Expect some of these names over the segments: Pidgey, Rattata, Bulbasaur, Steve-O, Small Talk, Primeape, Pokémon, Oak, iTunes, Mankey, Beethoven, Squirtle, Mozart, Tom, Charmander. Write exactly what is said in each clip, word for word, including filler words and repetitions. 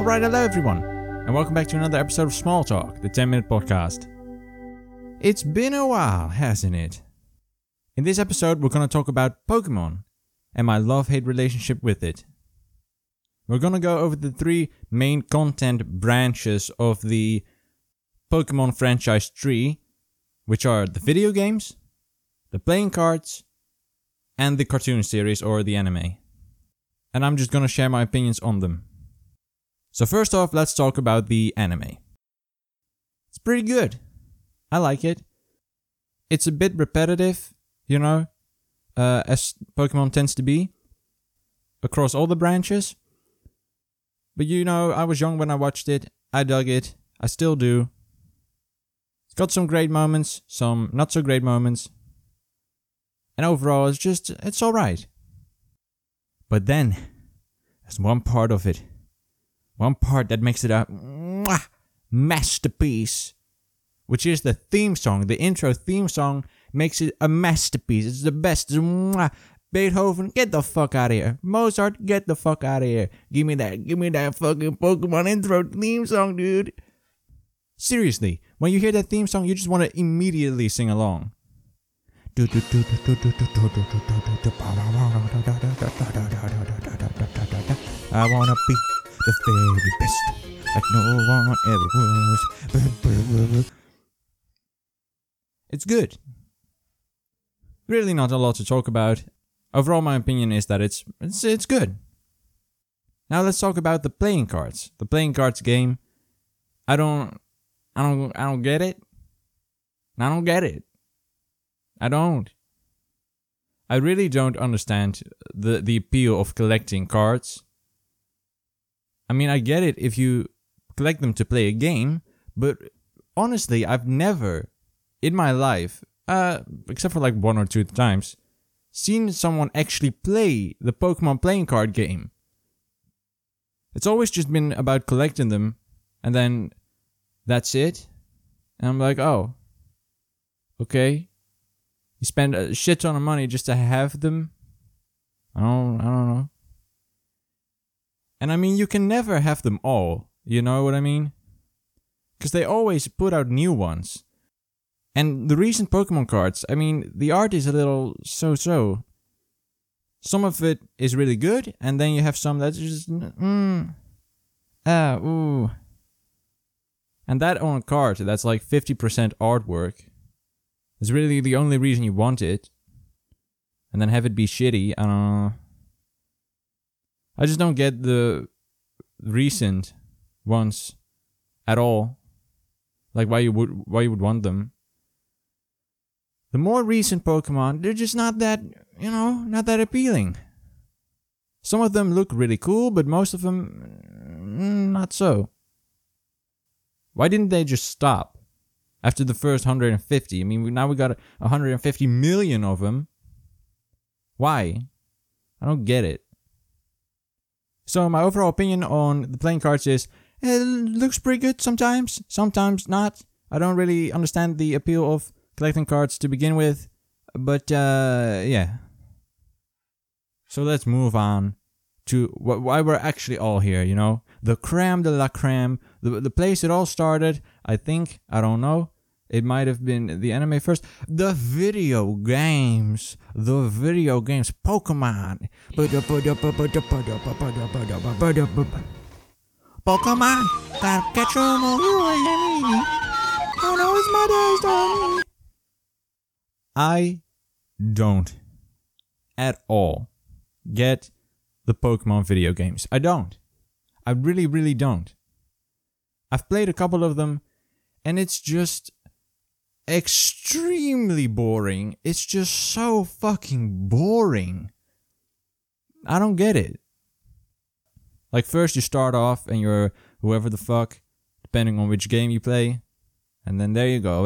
Alright, hello everyone, and welcome back to another episode of Small Talk, the ten minute podcast. It's been a while, hasn't it? In this episode, we're going to talk about Pokémon, and my love-hate relationship with it. We're going to go over the three main content branches of the Pokémon franchise tree, which are the video games, the playing cards, and the cartoon series or the anime. And I'm just going to share my opinions on them. So first off, let's talk about the anime. It's pretty good. I like it. It's a bit repetitive, you know, uh, as Pokémon tends to be, across all the branches. But you know, I was young when I watched it. I dug it. I still do. It's got some great moments, some not so great moments. And overall, it's just, it's alright. But then, there's one part of it. One part that makes it a mwah, masterpiece. Which is the theme song. The intro theme song makes it a masterpiece. It's the best. It's mwah. Beethoven, get the fuck out of here. Mozart, get the fuck out of here. Give me that, give me that fucking Pokemon intro theme song, dude. Seriously, when you hear that theme song, you just want to immediately sing along. I wanna be the very best, like no one ever was. It's good. Really not a lot to talk about. Overall, my opinion is that it's, it's it's good. Now let's talk about the playing cards. The playing cards game. I don't, I don't, I don't get it. I don't get it. I don't. I really don't understand the the appeal of collecting cards. I mean, I get it if you collect them to play a game, but honestly, I've never in my life, uh, except for like one or two times, seen someone actually play the Pokemon playing card game. It's always just been about collecting them, and then that's it. And I'm like, oh, okay. You spend a shit ton of money just to have them. I don't, I don't know. And I mean, you can never have them all. You know what I mean? Because they always put out new ones. And the recent Pokemon cards, I mean, the art is a little so-so. Some of it is really good, and then you have some that's just... Mm, ah, ooh. And that on a card, that's like fifty percent artwork. It's really the only reason you want it. And then have it be shitty, I don't know. I just don't get the recent ones at all. Like, why you would why you would want them. The more recent Pokemon, they're just not that, you know, not that appealing. Some of them look really cool, but most of them, not so. Why didn't they just stop after the first one hundred fifty? I mean, now we got one hundred fifty million of them. Why? I don't get it. So my overall opinion on the playing cards is, it looks pretty good sometimes, sometimes not. I don't really understand the appeal of collecting cards to begin with, but uh, yeah. So let's move on to wh- why we're actually all here, you know? The crème de la crème, the, the place it all started, I think, I don't know. It might have been the anime first. The video games. The video games. Pokemon. Pokemon, gotta catch 'em all. Oh no, it's my day's done. I don't at all get the Pokemon video games. I don't. I really, really don't. I've played a couple of them, and it's just extremely boring. It's just so fucking boring. I don't get it. Like, first you start off and you're whoever the fuck, depending on which game you play. And then there you go.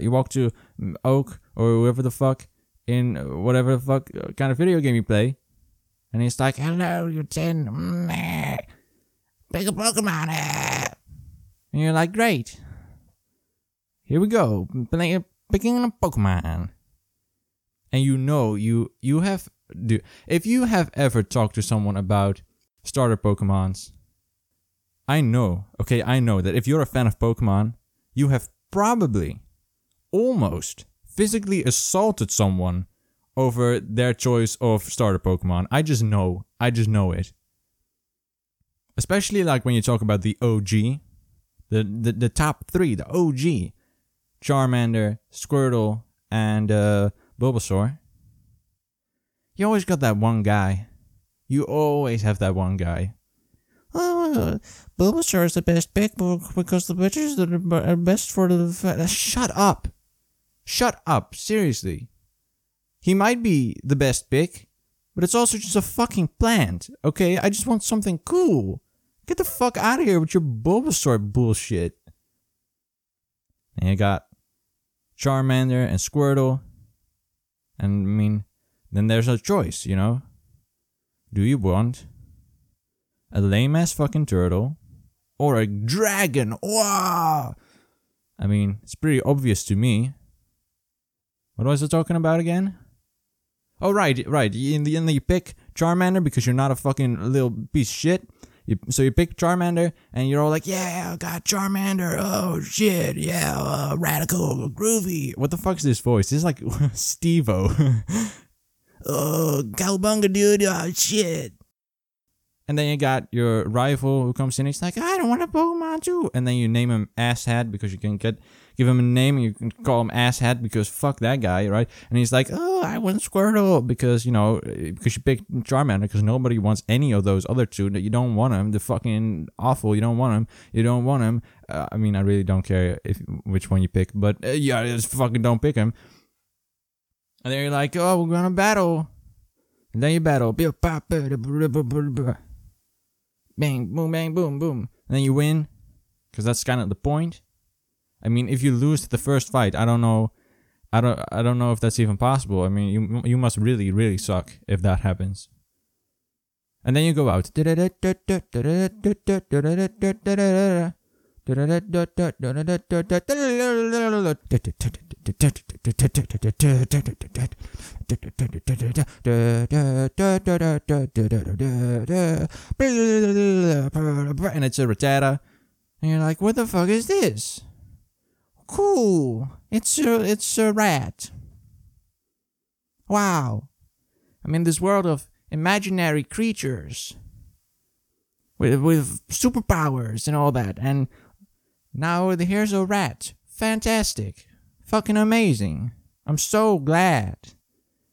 You walk to Oak or whoever the fuck in whatever the fuck kind of video game you play. And he's like, hello, you're ten. Pick a Pokemon. And you're like, great. Here we go. Playing, picking a Pokemon. and you know you you have do if you have ever talked to someone about starter Pokemons, I know, okay, I know that if you're a fan of Pokemon, you have probably almost physically assaulted someone over their choice of starter Pokemon. I just know. I just know it. Especially like when you talk about the O G, the the, the top three, the O G, Charmander, Squirtle, and uh, Bulbasaur. You always got that one guy. You always have that one guy. Oh, Bulbasaur is the best pick because the witches are best for the... Shut up. Shut up. Seriously. He might be the best pick, but it's also just a fucking plant, okay? I just want something cool. Get the fuck out of here with your Bulbasaur bullshit. And you got Charmander and Squirtle. And, I mean, then there's a choice, you know? Do you want a lame-ass fucking turtle or a dragon? Wow! I mean, it's pretty obvious to me. What was I talking about again? Oh, right, right. In the end, you pick Charmander because you're not a fucking little piece of shit. You, so you pick Charmander, and you're all like, yeah, I got Charmander. Oh, shit. Yeah, uh, radical, groovy. What the fuck's this voice? This is like Steve-O. Oh, cowabunga, dude. Oh, shit. And then you got your rival who comes in. He's like, I don't want a Pokemon, too. And then you name him Asshat because you can get... Give him a name and you can call him Asshat because fuck that guy, right? And he's like, oh, I want Squirtle because, you know, because you picked Charmander because nobody wants any of those other two that you don't want him. They're fucking awful. You don't want him. You don't want him. Uh, I mean, I really don't care if which one you pick, but uh, yeah, just fucking don't pick him. And then you're like, oh, we're going to battle. And then you battle. Bang, boom, bang, boom, boom. And then you win because that's kind of the point. I mean, if you lose the first fight, I don't know, I don't, I don't know if that's even possible. I mean, you, you must really, really suck if that happens. And then you go out, and it's a Rattata, and you're like, what the fuck is this? Cool. It's a, it's a rat. Wow. I'm in this world of imaginary creatures with with superpowers and all that. And now here's a rat. Fantastic. Fucking amazing. I'm so glad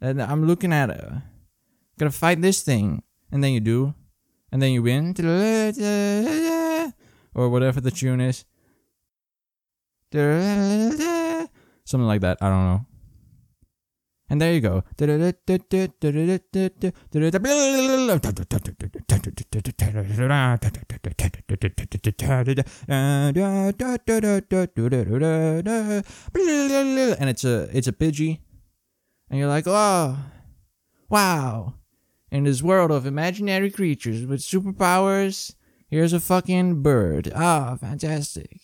that I'm looking at her. Gotta fight this thing. And then you do. And then you win. Or whatever the tune is. Something like that, I don't know. And there you go. And it's a it's a Pidgey. And you're like, oh, wow. In this world of imaginary creatures with superpowers, here's a fucking bird. Ah, oh, fantastic.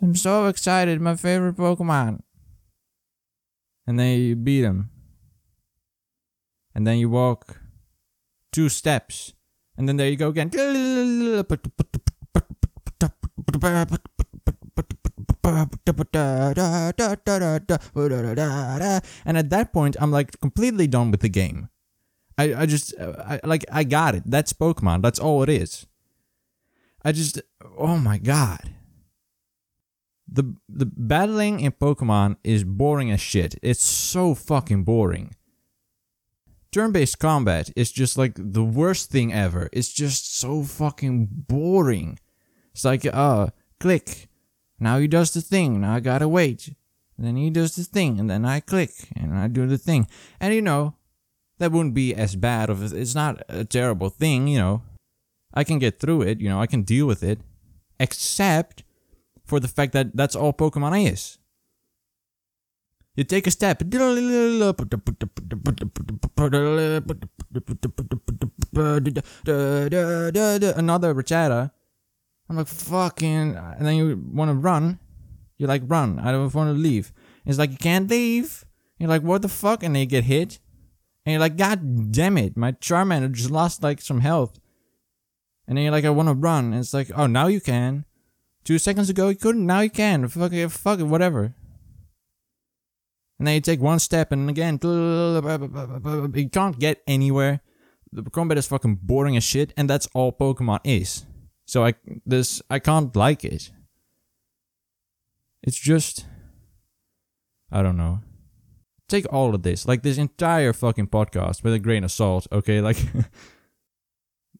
I'm so excited, my favorite Pokemon. And then you beat him. And then you walk two steps. And then there you go again. And at that point, I'm like completely done with the game. I, I just, I, like, I got it. That's Pokemon. That's all it is. I just, oh my god. The the battling in Pokemon is boring as shit. It's so fucking boring. Turn-based combat is just like the worst thing ever. It's just so fucking boring. It's like, uh, click. Now he does the thing. Now I gotta wait. And then he does the thing. And then I click. And I do the thing. And you know, that wouldn't be as bad. Of It's not a terrible thing, you know. I can get through it, you know. I can deal with it. Except... for the fact that that's all Pokemon is. You take a step. Another Rattata. I'm like, fucking... And then you want to run. You're like, run. I don't want to leave. And it's like, you can't leave. You're like, what the fuck? And they get hit. And you're like, God damn it, my Charmander just lost like some health. And then you're like, I want to run. And it's like, oh, now you can. Two seconds ago, you couldn't. Now you can. Fuck it, fuck it, whatever. And then you take one step and again, you can't get anywhere. The combat is fucking boring as shit, and that's all Pokemon is. So I this I can't like it. It's just, I don't know. Take all of this, like this entire fucking podcast, with a grain of salt, okay? Like,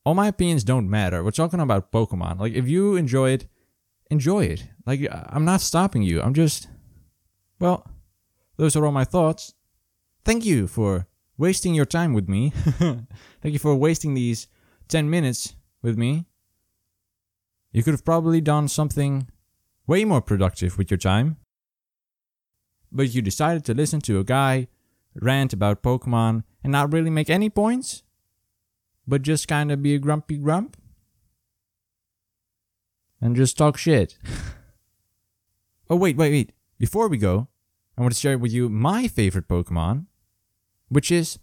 all my opinions don't matter. We're talking about Pokemon. Like, if you enjoy it, enjoy it. Like, I'm not stopping you. I'm just, well, those are all my thoughts. Thank you for wasting your time with me. Thank you for wasting these ten minutes with me. You could have probably done something way more productive with your time. But you decided to listen to a guy rant about Pokemon and not really make any points, but just kind of be a grumpy grump and just talk shit. Oh, wait, wait, wait. Before we go, I want to share with you my favorite Pokemon, which is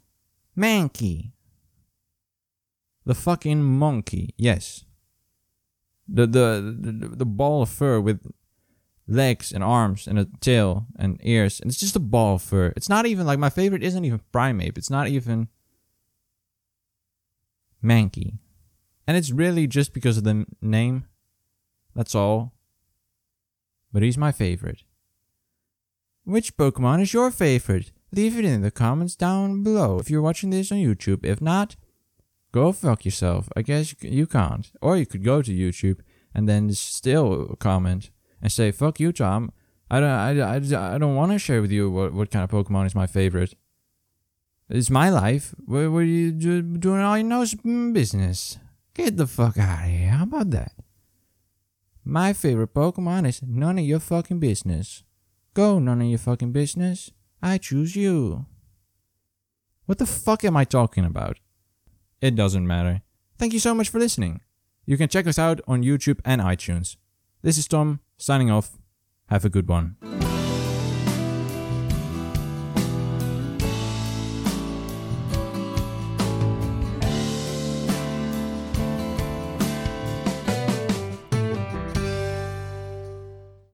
Mankey. The fucking monkey, yes. The, the the the ball of fur with legs and arms and a tail and ears, and it's just a ball of fur. It's not even like my favorite isn't even Primeape. It's not even Mankey, and it's really just because of the name. That's all. But he's my favorite. Which Pokemon is your favorite? Leave it in the comments down below if you're watching this on YouTube. If not, go fuck yourself. I guess you can't. Or you could go to YouTube and then still comment and say, fuck you, Tom. I don't I, I, I don't want to share with you what, what kind of Pokemon is my favorite. It's my life. What, what are you do, doing all your nose business? Get the fuck out of here. How about that? My favorite Pokemon is none of your fucking business. Go, none of your fucking business. I choose you. What the fuck am I talking about? It doesn't matter. Thank you so much for listening. You can check us out on YouTube and iTunes. This is Tom, signing off. Have a good one.